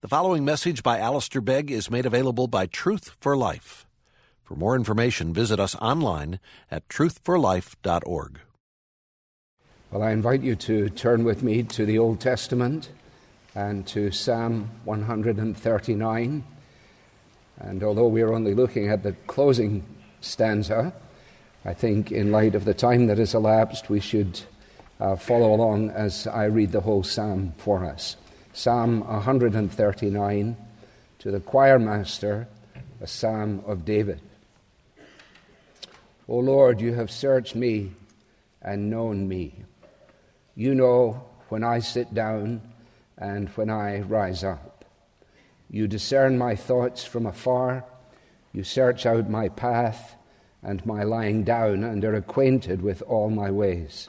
The following message by Alistair Begg is made available by Truth For Life. For more information, visit us online at truthforlife.org. Well, I invite you to turn with me to the Old Testament and to Psalm 139. And although we're only looking at the closing stanza, I think in light of the time that has elapsed, we should follow along as I read the whole psalm for us. Psalm 139, to the choir master, a psalm of David. O Lord, you have searched me and known me. You know when I sit down and when I rise up. You discern my thoughts from afar. You search out my path and my lying down, and are acquainted with all my ways.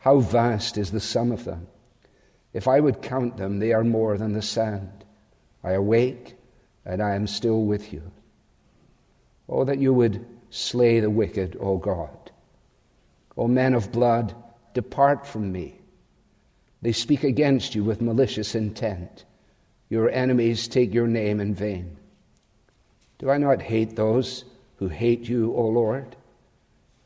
How vast is the sum of them! If I would count them, they are more than the sand. I awake, and I am still with you. Oh, that you would slay the wicked, O God! O men of blood, depart from me. They speak against you with malicious intent. Your enemies take your name in vain. Do I not hate those who hate you, O Lord?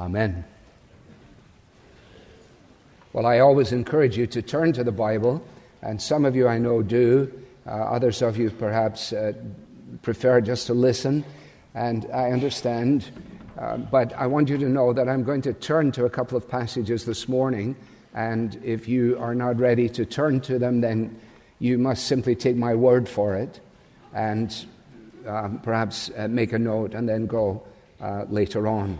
Amen. Well, I always encourage you to turn to the Bible, and some of you I know do. Others of you perhaps prefer just to listen, and I understand. But I want you to know that I'm going to turn to a couple of passages this morning, and if you are not ready to turn to them, then you must simply take my word for it, and perhaps make a note and then go later on.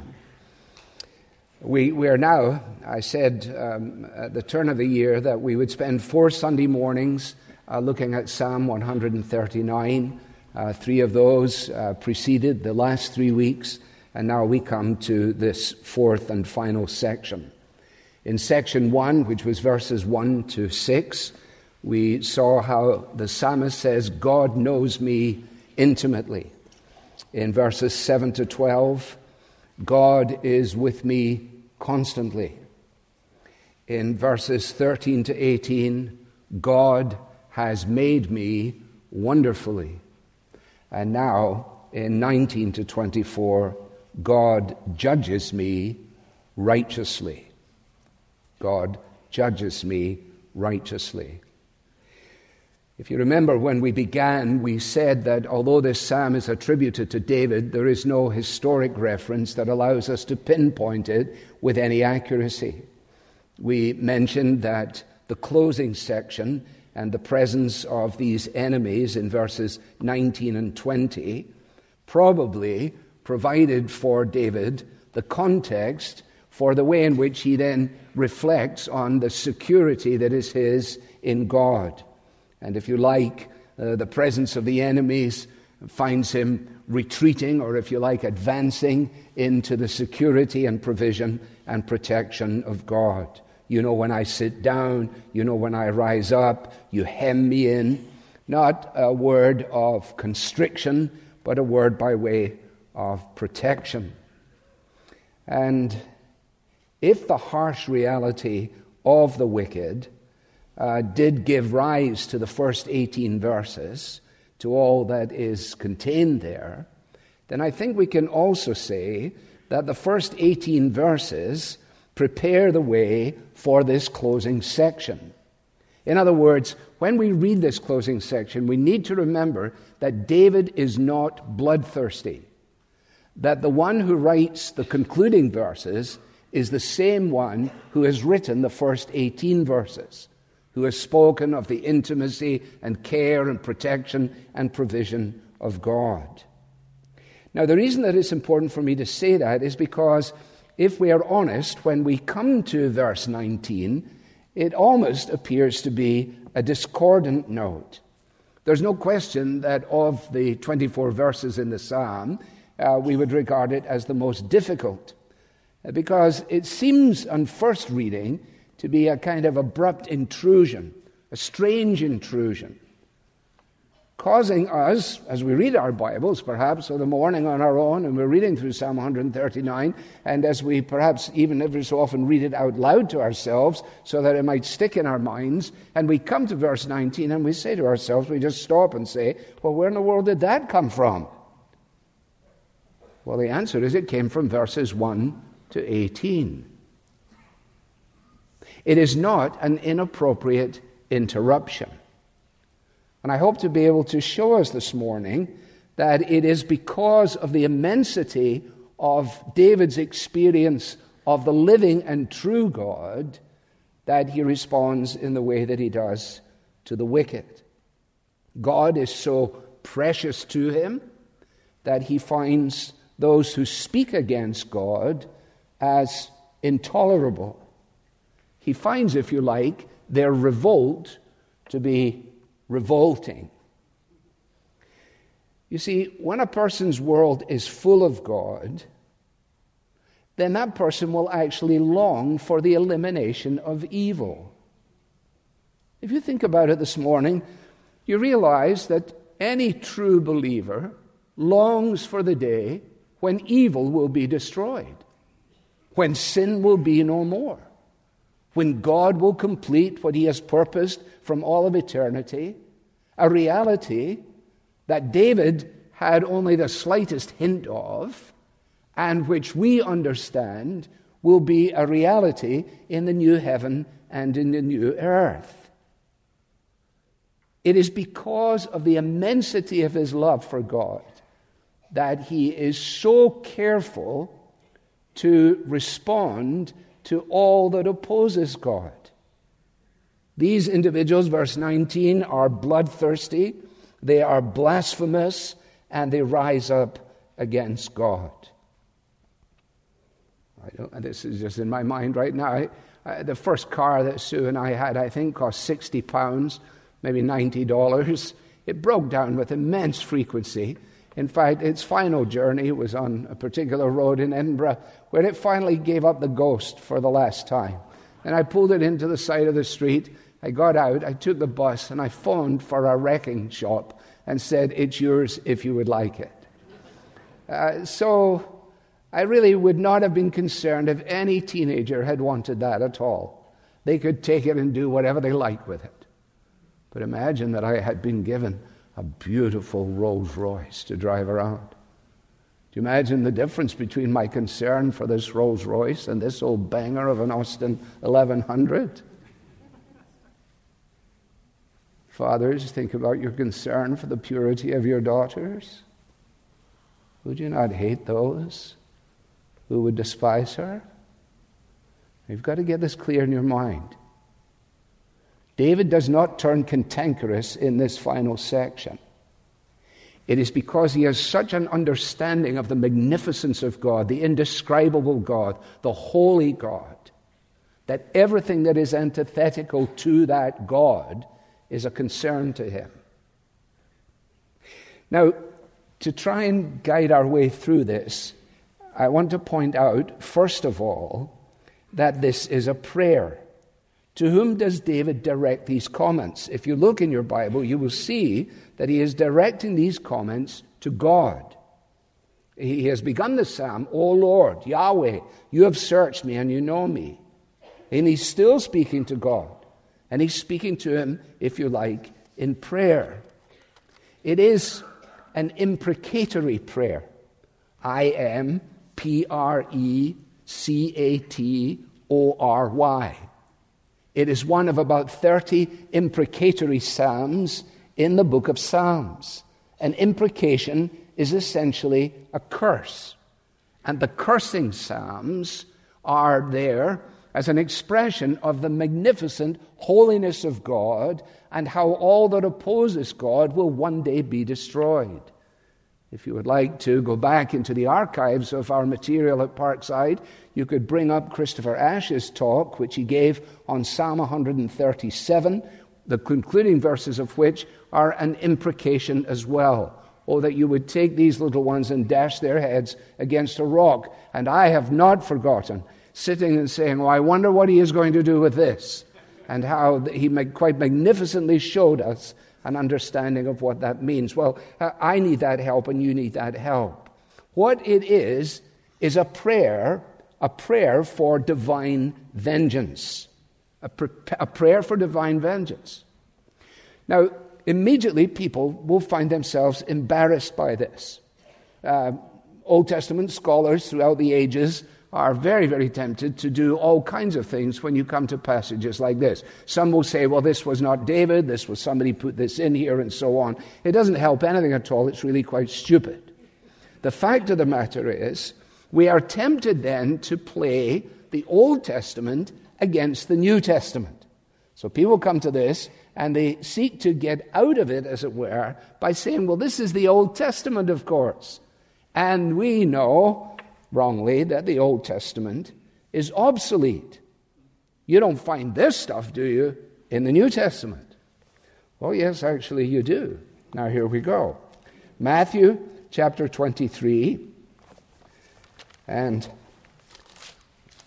We are now, I said at the turn of the year, that we would spend 4 Sunday mornings looking at Psalm 139. 3 of those preceded the last 3 weeks, and now we come to this 4th and final section. In section 1, which was verses 1 to 6, we saw how the psalmist says, God knows me intimately. In verses 7 to 12, God is with me constantly. In verses 13 to 18, God has made me wonderfully. And now, in 19 to 24, God judges me righteously. God judges me righteously. If you remember when we began, we said that although this psalm is attributed to David, there is no historic reference that allows us to pinpoint it with any accuracy. We mentioned that the closing section and the presence of these enemies in verses 19 and 20 probably provided for David the context for the way in which he then reflects on the security that is his in God. And if you like, the presence of the enemies finds him retreating, or if you like, advancing into the security and provision and protection of God. You know when I sit down, you know when I rise up, you hem me in. Not a word of constriction, but a word by way of protection. And if the harsh reality of the wicked did give rise to the first 18 verses, to all that is contained there, then I think we can also say that the first 18 verses prepare the way for this closing section. In other words, when we read this closing section, we need to remember that David is not bloodthirsty, that the one who writes the concluding verses is the same one who has written the first 18 verses, who has spoken of the intimacy and care and protection and provision of God. Now, the reason that it's important for me to say that is because if we are honest, when we come to verse 19, it almost appears to be a discordant note. There's no question that of the 24 verses in the psalm, we would regard it as the most difficult, because it seems on first reading to be a kind of abrupt intrusion, a strange intrusion, causing us, as we read our Bibles, perhaps, or the morning on our own, and we're reading through Psalm 139, and as we perhaps even every so often read it out loud to ourselves so that it might stick in our minds, and we come to verse 19 and we say to ourselves, we just stop and say, well, where in the world did that come from? Well, the answer is it came from verses 1 to 18. It is not an inappropriate interruption. And I hope to be able to show us this morning that it is because of the immensity of David's experience of the living and true God that he responds in the way that he does to the wicked. God is so precious to him that he finds those who speak against God as intolerable. He finds, if you like, their revolt to be revolting. You see, when a person's world is full of God, then that person will actually long for the elimination of evil. If you think about it this morning, you realize that any true believer longs for the day when evil will be destroyed, when sin will be no more, when God will complete what he has purposed from all of eternity, a reality that David had only the slightest hint of, and which we understand will be a reality in the new heaven and in the new earth. It is because of the immensity of his love for God that he is so careful to respond to all that opposes God. These individuals, verse 19, are bloodthirsty, they are blasphemous, and they rise up against God. This is just in my mind right now. The first car that Sue and I had, I think, cost £60, maybe $90. It broke down with immense frequency. In fact, its final journey was on a particular road in Edinburgh where it finally gave up the ghost for the last time. And I pulled it into the side of the street. I got out, I took the bus, and I phoned for a wrecking shop and said, it's yours if you would like it. So I really would not have been concerned if any teenager had wanted that at all. They could take it and do whatever they liked with it. But imagine that I had been given a beautiful Rolls Royce to drive around. Do you imagine the difference between my concern for this Rolls Royce and this old banger of an Austin 1100? Fathers, think about your concern for the purity of your daughters. Would you not hate those who would despise her? You've got to get this clear in your mind. David does not turn cantankerous in this final section. It is because he has such an understanding of the magnificence of God, the indescribable God, the holy God, that everything that is antithetical to that God is a concern to him. Now, to try and guide our way through this, I want to point out, first of all, that this is a prayer. To whom does David direct these comments? If you look in your Bible, you will see that he is directing these comments to God. He has begun the psalm, O Lord, Yahweh, you have searched me and you know me. And he's still speaking to God. And he's speaking to him, if you like, in prayer. It is an imprecatory prayer. I-M-P-R-E-C-A-T-O-R-Y. It is one of about 30 imprecatory psalms in the book of Psalms. An imprecation is essentially a curse. And the cursing psalms are there as an expression of the magnificent holiness of God and how all that opposes God will one day be destroyed. If you would like to go back into the archives of our material at Parkside, you could bring up Christopher Ashe's talk, which he gave on Psalm 137, the concluding verses of which are an imprecation as well. Oh, that you would take these little ones and dash their heads against a rock. And I have not forgotten sitting and saying, well, I wonder what he is going to do with this, and how he quite magnificently showed us an understanding of what that means. Well, I need that help and you need that help. What it is a prayer for divine vengeance. A prayer for divine vengeance. Now, immediately people will find themselves embarrassed by this. Old Testament scholars throughout the ages are very, very tempted to do all kinds of things when you come to passages like this. Some will say, well, this was not David, this was somebody put this in here, and so on. It doesn't help anything at all. It's really quite stupid. The fact of the matter is, we are tempted then to play the Old Testament against the New Testament. So people come to this, and they seek to get out of it, as it were, by saying, well, this is the Old Testament, of course. And we know wrongly that the Old Testament is obsolete. You don't find this stuff, do you, in the New Testament? Well, yes, actually you do. Now here we go. Matthew chapter 23, and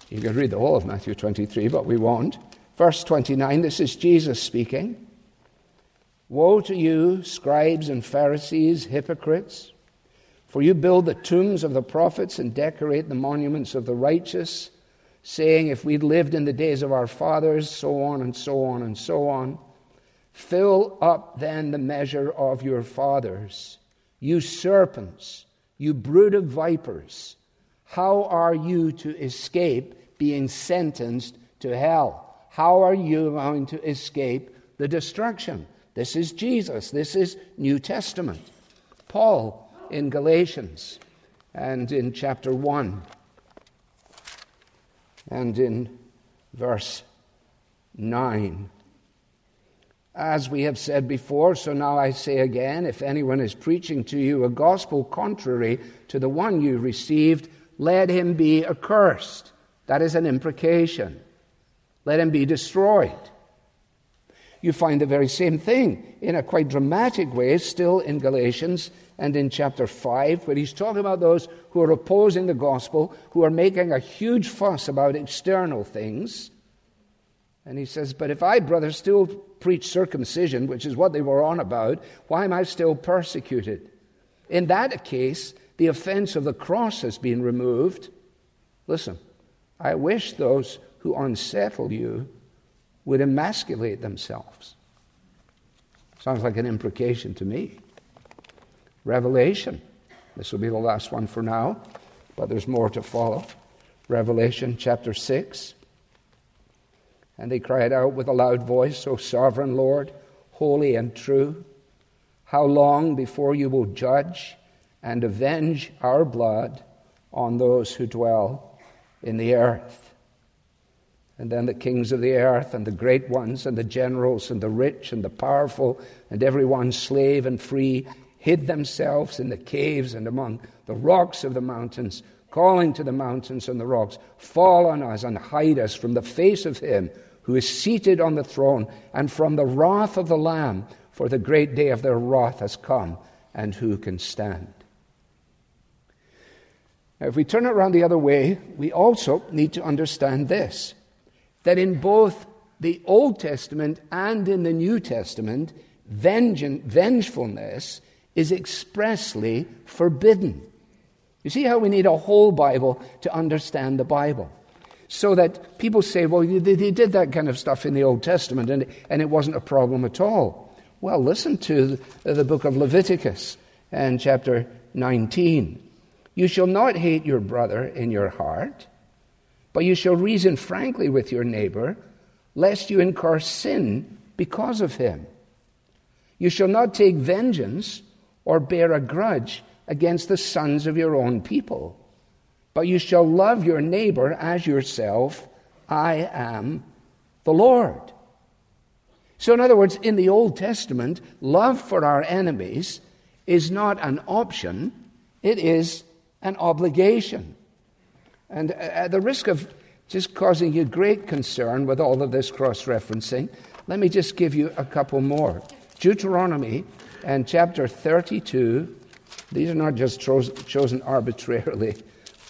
you can read the whole of Matthew 23, but we won't. Verse 29, this is Jesus speaking. Woe to you, scribes and Pharisees, hypocrites! For you build the tombs of the prophets and decorate the monuments of the righteous, saying, if we'd lived in the days of our fathers, so on and so on and so on. Fill up then the measure of your fathers. You serpents, you brood of vipers, how are you to escape being sentenced to hell? How are you going to escape the destruction? This is Jesus. This is New Testament. Paul in Galatians, and in chapter 1, and in verse 9. As we have said before, so now I say again, if anyone is preaching to you a gospel contrary to the one you received, let him be accursed. That is an imprecation. Let him be destroyed. You find the very same thing in a quite dramatic way still in Galatians and in chapter 5, where he's talking about those who are opposing the gospel, who are making a huge fuss about external things. And he says, but if I, brothers, still preach circumcision, which is what they were on about, why am I still persecuted? In that case, the offense of the cross has been removed. Listen, I wish those who unsettle you would emasculate themselves. Sounds like an imprecation to me. Revelation. This will be the last one for now, but there's more to follow. Revelation chapter 6. And they cried out with a loud voice, O sovereign Lord, holy and true, how long before you will judge and avenge our blood on those who dwell in the earth? and then the kings of the earth, and the great ones, and the generals, and the rich, and the powerful, and everyone slave and free, hid themselves in the caves and among the rocks of the mountains, calling to the mountains and the rocks, fall on us and hide us from the face of him who is seated on the throne, and from the wrath of the Lamb, for the great day of their wrath has come, and who can stand? Now, if we turn it around the other way, we also need to understand this, that in both the Old Testament and in the New Testament, vengefulness is expressly forbidden. You see how we need a whole Bible to understand the Bible. So that people say, well, they did that kind of stuff in the Old Testament and it wasn't a problem at all. Well, listen to the book of Leviticus and chapter 19. You shall not hate your brother in your heart, but you shall reason frankly with your neighbor, lest you incur sin because of him. You shall not take vengeance or bear a grudge against the sons of your own people, but you shall love your neighbor as yourself. I am the Lord. So in other words, in the Old Testament, love for our enemies is not an option, it is an obligation. And at the risk of just causing you great concern with all of this cross-referencing, let me just give you a couple more. Deuteronomy and chapter 32, these are not just chosen arbitrarily,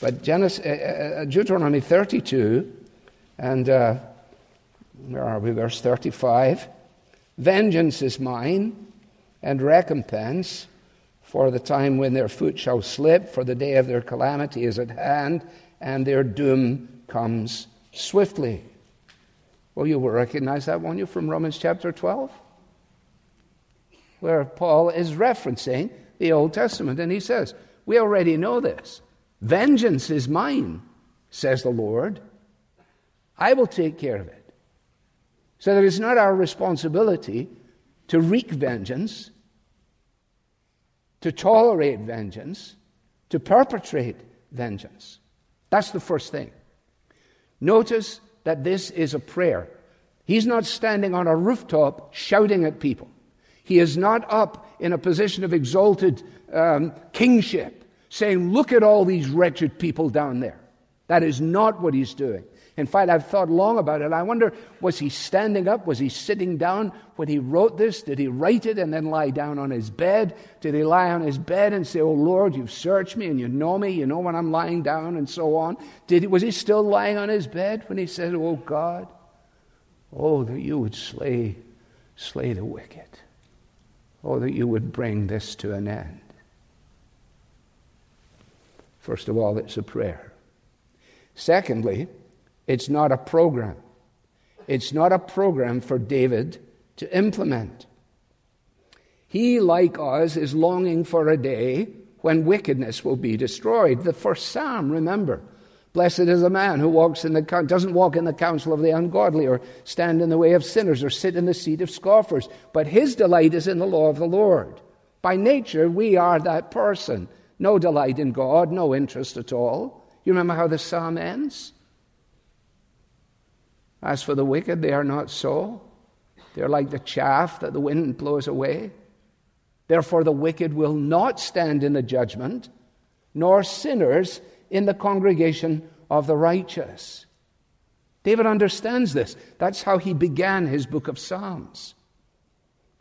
but Deuteronomy 32, and where are we? Verse 35. Vengeance is mine, and recompense, for the time when their foot shall slip, for the day of their calamity is at hand, and their doom comes swiftly. Well, you will recognize that, won't you, from Romans chapter 12, where Paul is referencing the Old Testament, and he says, we already know this. Vengeance is mine, says the Lord. I will take care of it. So that it's not our responsibility to wreak vengeance, to tolerate vengeance, to perpetrate vengeance. That's the first thing. Notice that this is a prayer. He's not standing on a rooftop shouting at people. He is not up in a position of exalted kingship, saying, look at all these wretched people down there. That is not what he's doing. In fact, I've thought long about it. I wonder, was he standing up? Was he sitting down when he wrote this? Did he write it and then lie down on his bed? Did he lie on his bed and say, oh, Lord, you've searched me and you know me. You know when I'm lying down and so on. Was he still lying on his bed when he said, oh, God, oh, that you would slay the wicked. Oh, that you would bring this to an end. First of all, it's a prayer. Secondly, it's not a program. It's not a program for David to implement. He, like us, is longing for a day when wickedness will be destroyed. The first psalm, remember, blessed is the man who doesn't walk in the counsel of the ungodly, or stand in the way of sinners, or sit in the seat of scoffers, but his delight is in the law of the Lord. By nature, we are that person. No delight in God, no interest at all. You remember how the psalm ends? As for the wicked, they are not so. They're like the chaff that the wind blows away. Therefore the wicked will not stand in the judgment, nor sinners in the congregation of the righteous. David understands this. That's how he began his book of Psalms.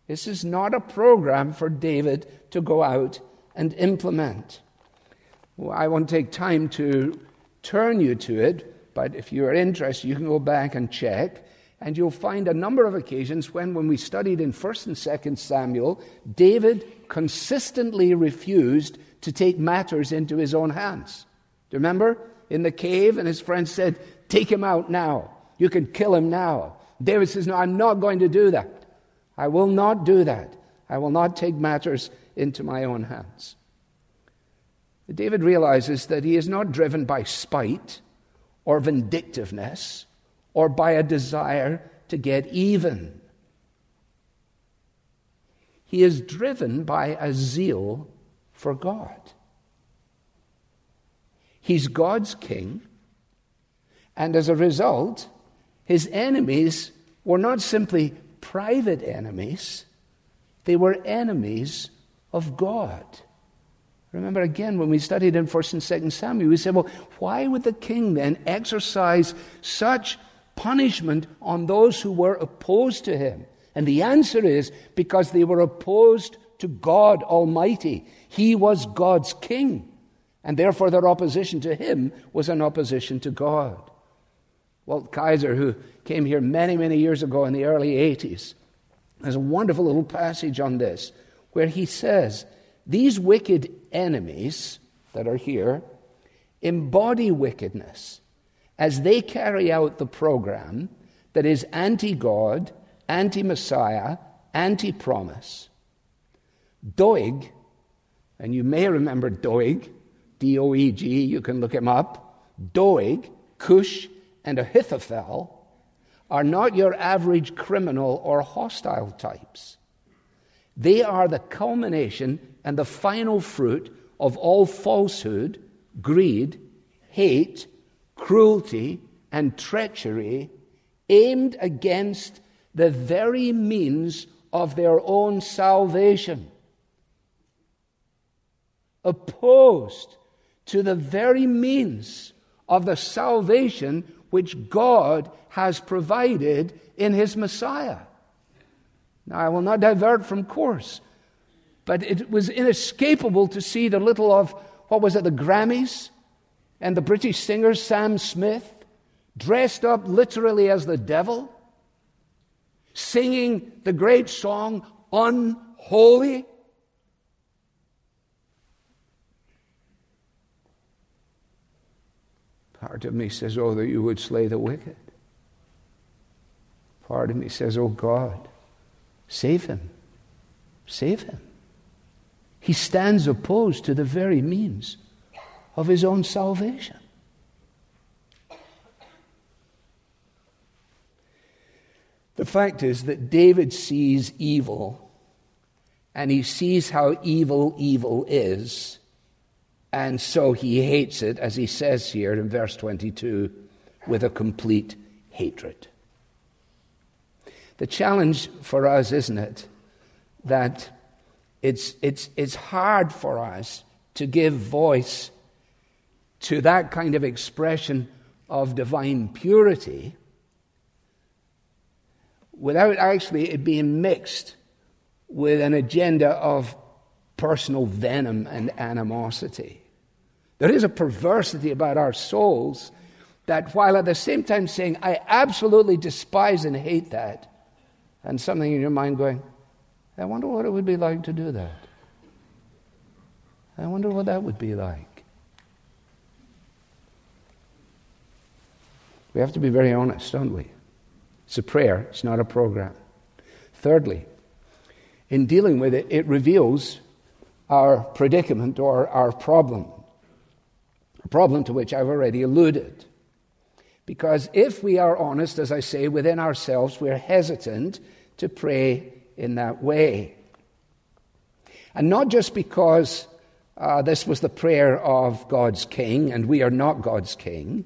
This is not a program for David to go out and implement. Well, I won't take time to turn you to it, but if you are interested, you can go back and check, and you'll find a number of occasions when we studied in 1st and 2nd Samuel, David consistently refused to take matters into his own hands. Do you remember? In the cave, and his friends said, take him out now. You can kill him now. David says, no, I'm not going to do that. I will not do that. I will not take matters into my own hands. David realizes that he is not driven by spite or vindictiveness or by a desire to get even. He is driven by a zeal for God. He's God's king, and as a result, His enemies were not simply private enemies. They were enemies of God. Remember again, when we studied in 1 and 2 Samuel, we said, well, why would the king then exercise such punishment on those who were opposed to him? And the answer is because they were opposed to God Almighty. He was God's king, and therefore their opposition to him was an opposition to God. Walt Kaiser, who came here many, many years ago in the early 80s, has a wonderful little passage on this where he says, these wicked enemies that are here embody wickedness as they carry out the program that is anti-God, anti-Messiah, anti-promise. Doeg, and you may remember Doeg, D-O-E-G, you can look him up, Doeg, Cush, and Ahithophel are not your average criminal or hostile types. They are the culmination and the final fruit of all falsehood, greed, hate, cruelty, and treachery aimed against the very means of their own salvation. Opposed to the very means of the salvation which God has provided in his Messiah. Now, I will not divert from course, but it was inescapable to see the little of, the Grammys and the British singer Sam Smith, dressed up literally as the devil, singing the great song, Unholy. Part of me says, oh, that you would slay the wicked. Part of me says, oh, God, save him. Save him. He stands opposed to the very means of his own salvation. The fact is that David sees evil, and he sees how evil is, and so he hates it, as he says here in verse 22, with a complete hatred. The challenge for us, isn't it, that it's hard for us to give voice to that kind of expression of divine purity without actually it being mixed with an agenda of personal venom and animosity. There is a perversity about our souls that, while at the same time saying, I absolutely despise and hate that, and something in your mind going, I wonder what it would be like to do that. I wonder what that would be like. We have to be very honest, don't we? It's a prayer, it's not a program. Thirdly, in dealing with it, it reveals our predicament or our problem, a problem to which I've already alluded. Because if we are honest, as I say, within ourselves, we're hesitant to pray in that way. And not just because this was the prayer of God's king and we are not God's king,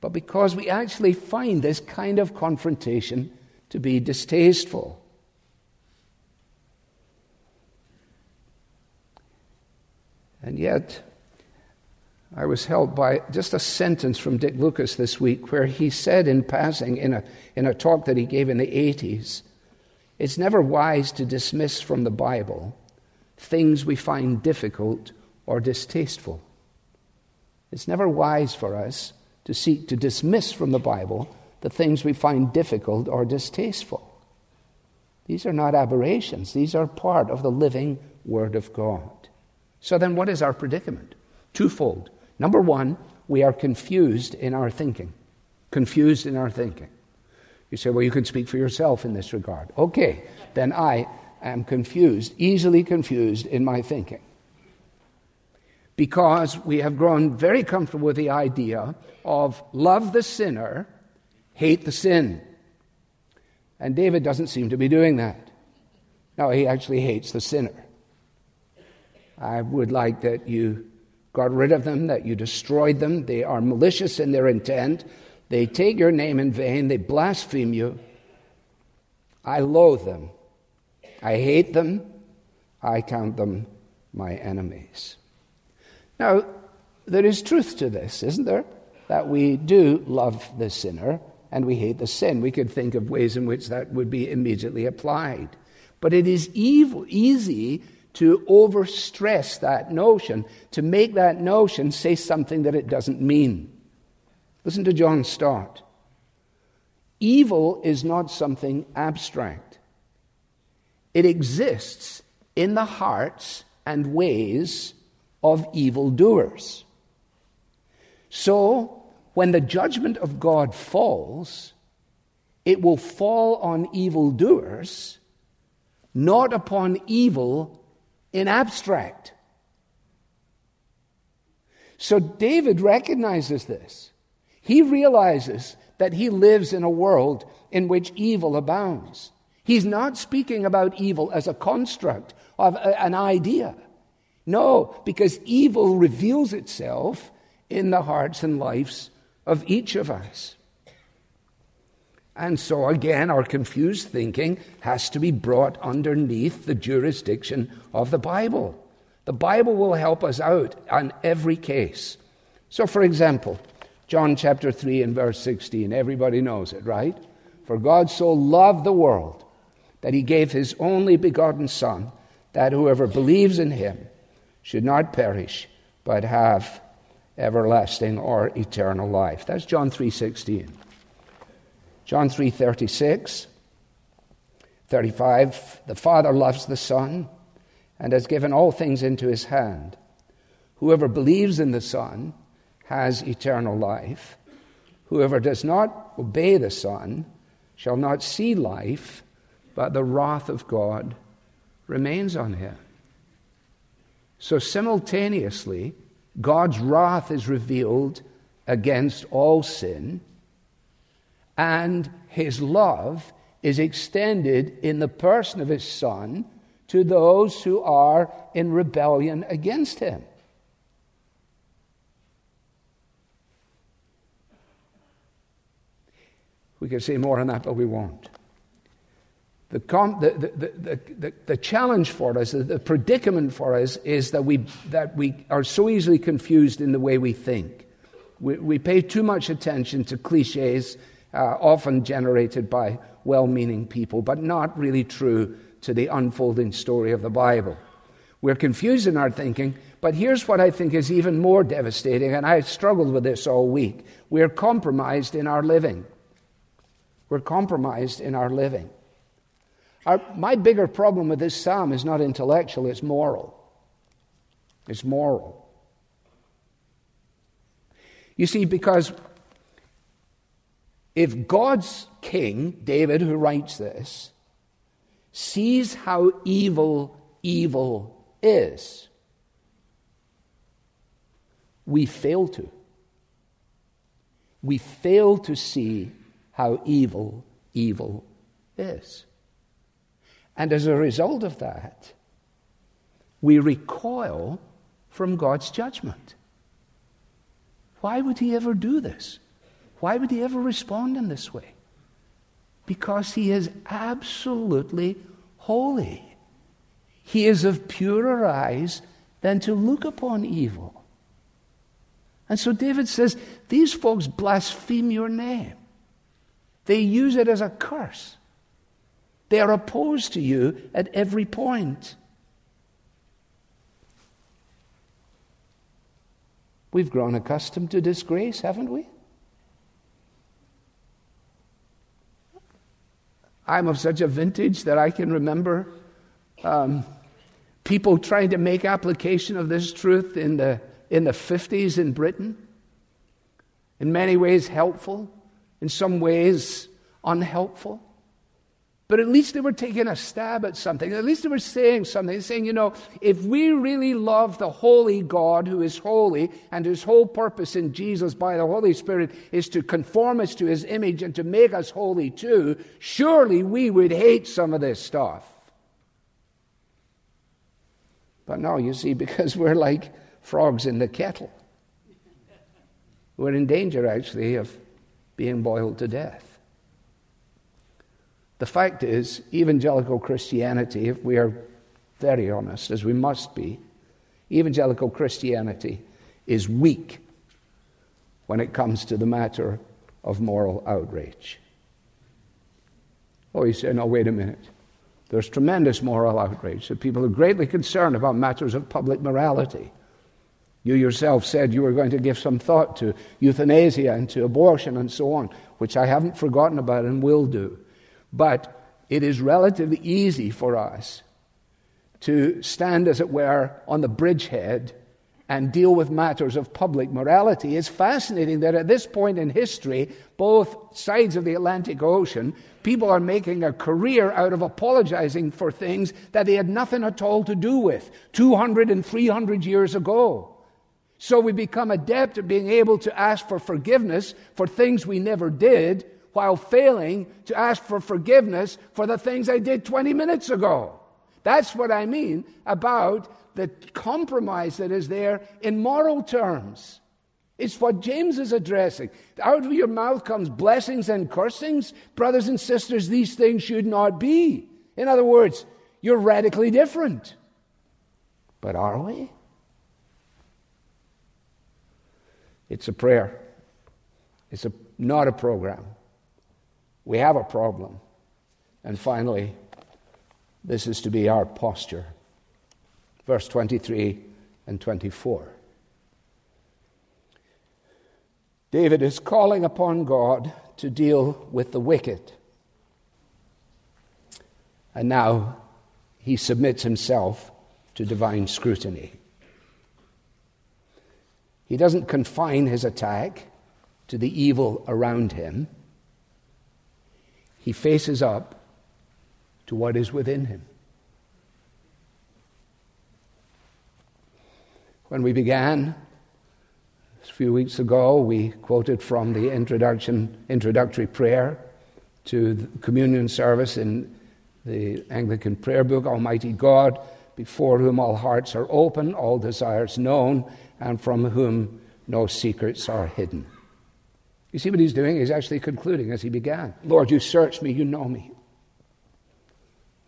but because we actually find this kind of confrontation to be distasteful. And yet, I was helped by just a sentence from Dick Lucas this week where he said in passing, in a talk that he gave in the 80s, it's never wise to dismiss from the Bible things we find difficult or distasteful. It's never wise for us to seek to dismiss from the Bible the things we find difficult or distasteful. These are not aberrations. These are part of the living Word of God. So then what is our predicament? Twofold. Number one, we are confused in our thinking. Confused in our thinking. You say, well, you can speak for yourself in this regard. Okay, then I am confused, easily confused in my thinking. Because we have grown very comfortable with the idea of love the sinner, hate the sin. And David doesn't seem to be doing that. No, he actually hates the sinner. I would like that you got rid of them, that you destroyed them. They are malicious in their intent. They take your name in vain. They blaspheme you. I loathe them. I hate them. I count them my enemies. Now, there is truth to this, isn't there? That we do love the sinner and we hate the sin. We could think of ways in which that would be immediately applied. But it is easy to overstress that notion, to make that notion say something that it doesn't mean. Listen to John Stott. Evil is not something abstract. It exists in the hearts and ways of evildoers. So, when the judgment of God falls, it will fall on evildoers, not upon evil in abstract. So David recognizes this. He realizes that he lives in a world in which evil abounds. He's not speaking about evil as a construct of an idea. No, because evil reveals itself in the hearts and lives of each of us. And so again, our confused thinking has to be brought underneath the jurisdiction of the Bible. The Bible will help us out on every case. So for example, John chapter 3 and verse 16, everybody knows it, right? For God so loved the world that he gave his only begotten Son, that whoever believes in him should not perish, but have everlasting or eternal life. That's John 3:16. John 3:36, 35, the Father loves the Son and has given all things into his hand. Whoever believes in the Son has eternal life. Whoever does not obey the Son shall not see life, but the wrath of God remains on him. So simultaneously, God's wrath is revealed against all sin, and his love is extended in the person of his Son to those who are in rebellion against him. We could say more on that, but we won't. The challenge for us, the predicament for us, is that we are so easily confused in the way we think. We pay too much attention to cliches, often generated by well-meaning people, but not really true to the unfolding story of the Bible. We're confused in our thinking, but here's what I think is even more devastating, and I struggled with this all week. We're compromised in our living. My bigger problem with this psalm is not intellectual, it's moral. It's moral. You see, because if God's king, David, who writes this, sees how evil is, we fail to see how evil is. And as a result of that, we recoil from God's judgment. Why would he ever do this? Why would he ever respond in this way? Because he is absolutely holy. He is of purer eyes than to look upon evil. And so David says, these folks blaspheme your name. They use it as a curse. They are opposed to you at every point. We've grown accustomed to disgrace, haven't we? I'm of such a vintage that I can remember people trying to make application of this truth in the 50s in Britain. In many ways helpful, in some ways unhelpful. But at least they were taking a stab at something. At least they were saying something. Saying, if we really love the holy God who is holy and whose whole purpose in Jesus by the Holy Spirit is to conform us to his image and to make us holy too, surely we would hate some of this stuff. But no, you see, because we're like frogs in the kettle. We're in danger, actually, of being boiled to death. The fact is, evangelical Christianity, if we are very honest, as we must be, evangelical Christianity is weak when it comes to the matter of moral outrage. Oh, you say, no, wait a minute. There's tremendous moral outrage. The people are greatly concerned about matters of public morality. You yourself said you were going to give some thought to euthanasia and to abortion and so on, which I haven't forgotten about and will do. But it is relatively easy for us to stand, as it were, on the bridgehead and deal with matters of public morality. It's fascinating that at this point in history, both sides of the Atlantic Ocean, people are making a career out of apologizing for things that they had nothing at all to do with 200 and 300 years ago. So we become adept at being able to ask for forgiveness for things we never did, while failing to ask for forgiveness for the things I did 20 minutes ago. That's what I mean about the compromise that is there in moral terms. It's what James is addressing. Out of your mouth comes blessings and cursings. Brothers and sisters, these things should not be. In other words, you're radically different. But are we? It's a prayer. It's not a program. We have a problem. And finally, this is to be our posture. Verse 23 and 24. David is calling upon God to deal with the wicked. And now he submits himself to divine scrutiny. He doesn't confine his attack to the evil around him. He faces up to what is within him. When we began a few weeks ago, we quoted from the introductory prayer to the communion service in the Anglican prayer book, Almighty God, before whom all hearts are open, all desires known, and from whom no secrets are hidden. You see what he's doing? He's actually concluding as he began. Lord, you search me, you know me.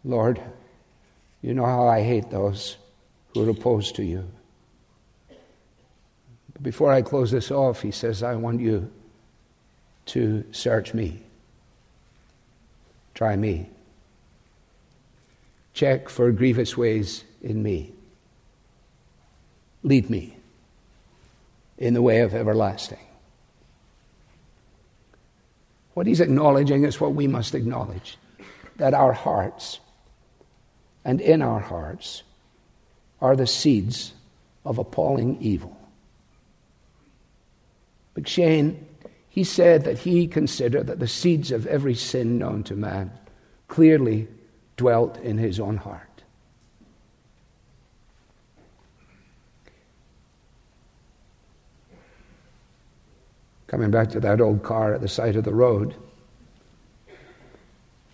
Lord, you know how I hate those who are opposed to you. Before I close this off, he says, I want you to search me. Try me. Check for grievous ways in me. Lead me in the way of everlasting. What he's acknowledging is what we must acknowledge, that our hearts and in our hearts are the seeds of appalling evil. McShane, he said that he considered that the seeds of every sin known to man clearly dwelt in his own heart. Coming back to that old car at the side of the road,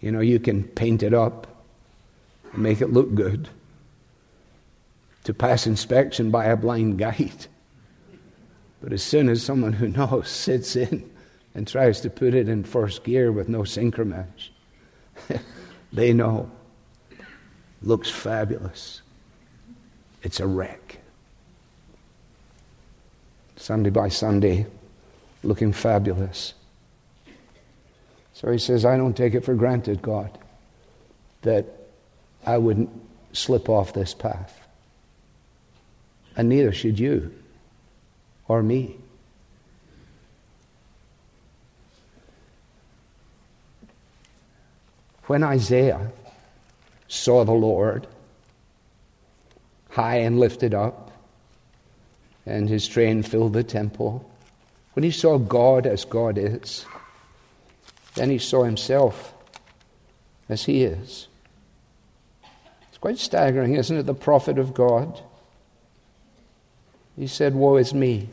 you know, you can paint it up and make it look good to pass inspection by a blind guide. But as soon as someone who knows sits in and tries to put it in first gear with no sinker match, they know. Looks fabulous. It's a wreck. Sunday by Sunday, looking fabulous. So he says, I don't take it for granted, God, that I wouldn't slip off this path. And neither should you. Or me. When Isaiah saw the Lord high and lifted up, and his train filled the temple, when he saw God as God is, then he saw himself as he is. It's quite staggering, isn't it? The prophet of God. He said, woe is me.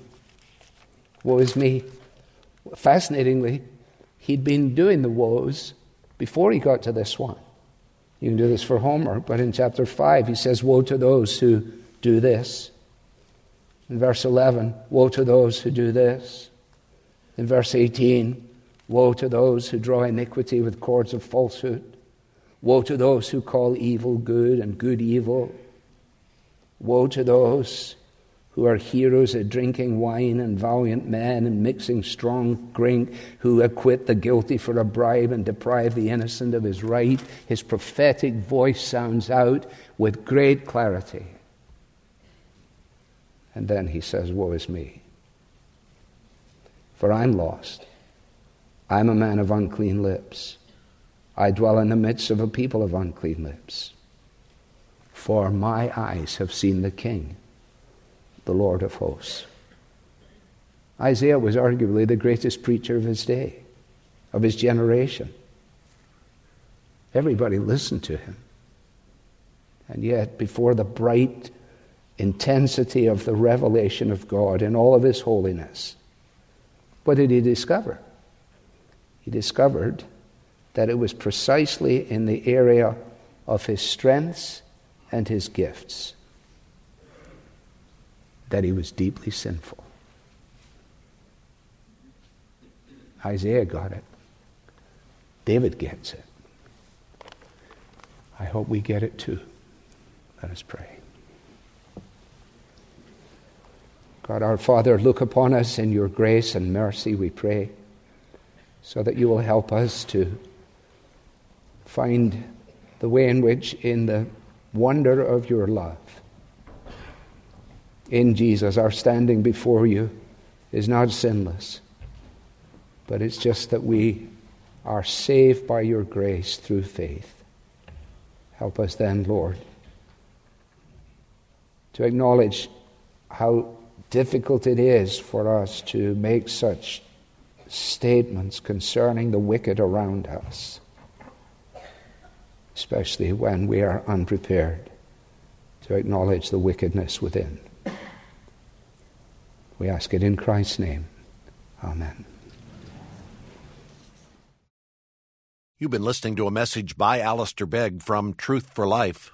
Woe is me. Fascinatingly, he'd been doing the woes before he got to this one. You can do this for homework, but in chapter 5, he says, woe to those who do this. In verse 11, woe to those who do this. In verse 18, Woe to those who draw iniquity with cords of falsehood. Woe to those who call evil good and good evil. Woe to those who are heroes at drinking wine and valiant men and mixing strong drink, who acquit the guilty for a bribe and deprive the innocent of his right. His prophetic voice sounds out with great clarity. And then he says, woe is me, for I'm lost. I'm a man of unclean lips. I dwell in the midst of a people of unclean lips. For my eyes have seen the King, the Lord of hosts. Isaiah was arguably the greatest preacher of his day, of his generation. Everybody listened to him. And yet, before the bright intensity of the revelation of God in all of his holiness, what did he discover? He discovered that it was precisely in the area of his strengths and his gifts that he was deeply sinful. Isaiah got it. David gets it. I hope we get it too. Let us pray. God our Father, look upon us in your grace and mercy, we pray, so that you will help us to find the way in which, in the wonder of your love, in Jesus, our standing before you is not sinless, but it's just that we are saved by your grace through faith. Help us then, Lord, to acknowledge how difficult it is for us to make such statements concerning the wicked around us, especially when we are unprepared to acknowledge the wickedness within. We ask it in Christ's name. Amen. You've been listening to a message by Alistair Begg from Truth for Life,